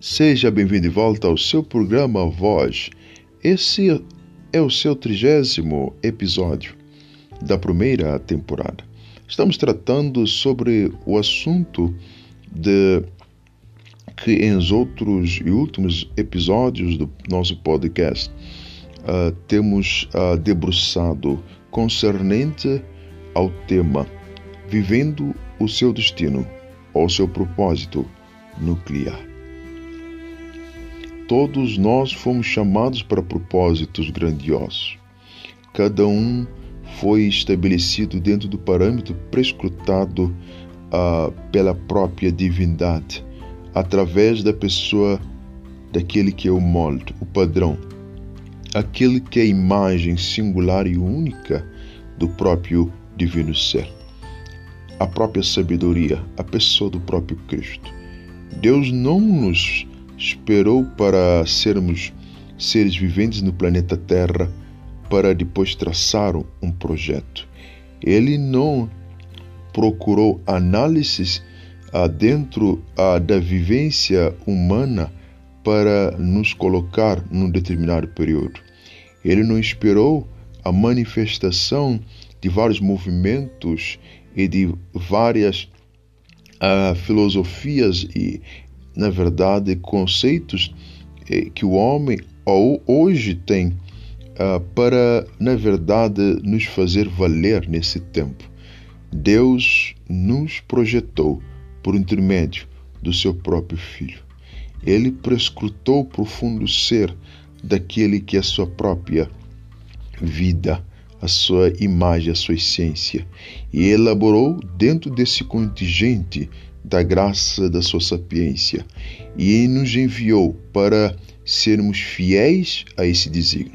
Seja bem-vindo de volta ao seu programa Voz. Esse é o seu 30º episódio da primeira temporada. Estamos tratando sobre o assunto que em outros e últimos episódios do nosso podcast temos debruçado concernente ao tema Vivendo o seu destino ou seu propósito nuclear. Todos nós fomos chamados para propósitos grandiosos. Cada um foi estabelecido dentro do parâmetro prescrutado pela própria divindade, através da pessoa daquele que é o molde, o padrão, aquele que é a imagem singular e única do próprio divino ser, a própria sabedoria, a pessoa do próprio Cristo. Deus não nos esperou para sermos seres viventes no planeta Terra para depois traçar um projeto. Ele não procurou análises dentro da vivência humana para nos colocar num determinado período. Ele não esperou a manifestação de vários movimentos e de várias filosofias e, na verdade, conceitos que o homem hoje tem para, na verdade, nos fazer valer nesse tempo. Deus nos projetou por intermédio do seu próprio Filho. Ele prescrutou o profundo ser daquele que é a sua própria vida, a sua imagem, a sua essência, e elaborou dentro desse contingente da graça da sua sapiência, e nos enviou para sermos fiéis a esse desígnio.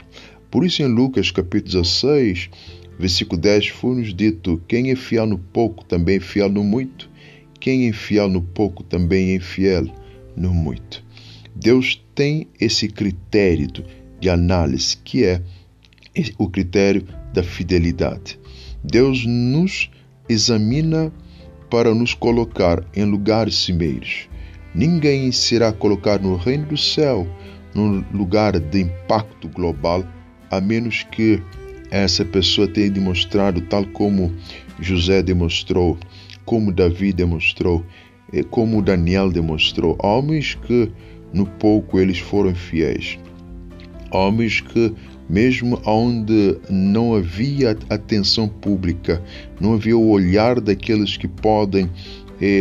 Por isso, em Lucas capítulo 16, versículo 10, foi-nos dito: quem é fiel no pouco também é fiel no muito, quem é fiel no pouco também é fiel no muito. Deus tem esse critério de análise, que é o critério da fidelidade. Deus nos examina para nos colocar em lugares cimeiros. Ninguém será colocado no reino do céu num lugar de impacto global, a menos que essa pessoa tenha demonstrado, tal como José demonstrou, como Davi demonstrou, como Daniel demonstrou, homens que no pouco eles foram fiéis, homens que mesmo onde não havia atenção pública, não havia o olhar daqueles que podem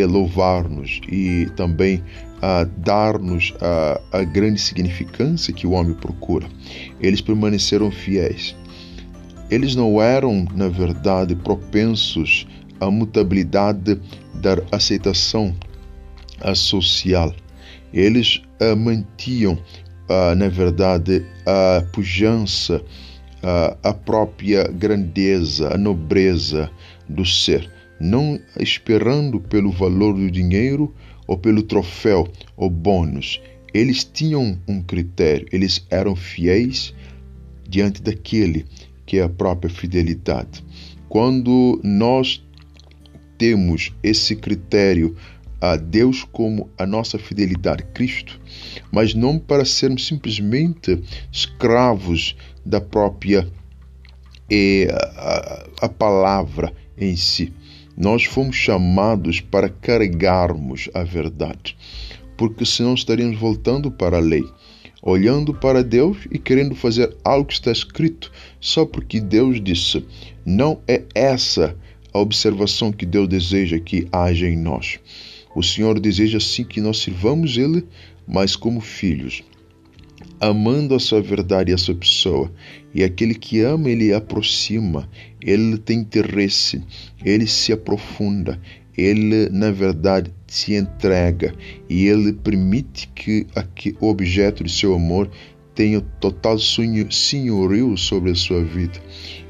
louvar-nos e também dar-nos a grande significância que o homem procura, eles permaneceram fiéis. Eles não eram, na verdade, propensos à mutabilidade da aceitação social. Eles mantinham na verdade, a pujança, a própria grandeza, a nobreza do ser, não esperando pelo valor do dinheiro ou pelo troféu ou bônus. Eles tinham um critério, eles eram fiéis diante daquele que é a própria fidelidade. Quando nós temos esse critério a Deus como a nossa fidelidade, Cristo, mas não para sermos simplesmente escravos da própria a palavra em si. Nós fomos chamados para carregarmos a verdade, porque senão estaríamos voltando para a lei, olhando para Deus e querendo fazer algo que está escrito, só porque Deus disse. Não é essa a observação que Deus deseja que haja em nós. O Senhor deseja sim que nós sirvamos Ele, mas como filhos, amando a sua verdade e a sua pessoa. E aquele que ama, ele aproxima, ele tem interesse, ele se aprofunda, ele, na verdade, se entrega e ele permite que o objeto de seu amor tenha total senhorio sobre a sua vida.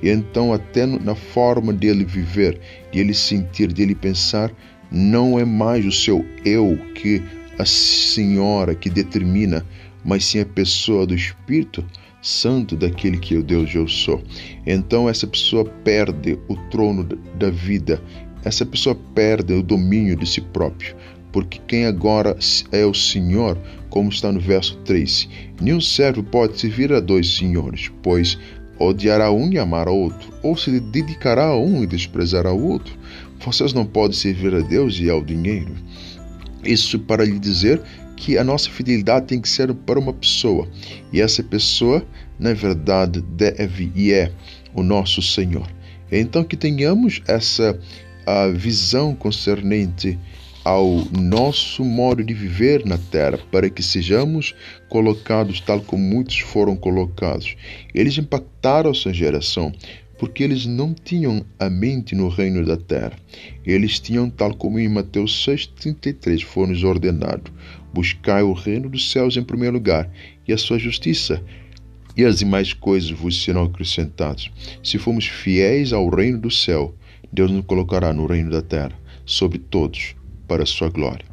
E então, até na forma dele viver, dele sentir, dele pensar, não é mais o seu eu que a senhora que determina, mas sim a pessoa do Espírito Santo daquele que é o Deus eu sou. Então essa pessoa perde o trono da vida, essa pessoa perde o domínio de si próprio porque quem agora é o Senhor, como está no verso 3. Nenhum servo pode servir a dois senhores, pois odiará um e amará outro, ou se dedicará a um e desprezará o outro. Vocês não podem servir a Deus e ao dinheiro. Isso para lhe dizer que a nossa fidelidade tem que ser para uma pessoa, e essa pessoa, na verdade, deve e é o nosso Senhor. Então que tenhamos essa visão concernente ao nosso modo de viver na terra, para que sejamos colocados tal como muitos foram colocados. Eles impactaram sua geração, porque eles não tinham a mente no reino da terra. Eles tinham, tal como em Mateus 6,33 foi-nos ordenado, buscai o reino dos céus em primeiro lugar, e a sua justiça, e as demais coisas vos serão acrescentadas. Se formos fiéis ao reino do céu, Deus nos colocará no reino da terra, sobre todos, para a sua glória.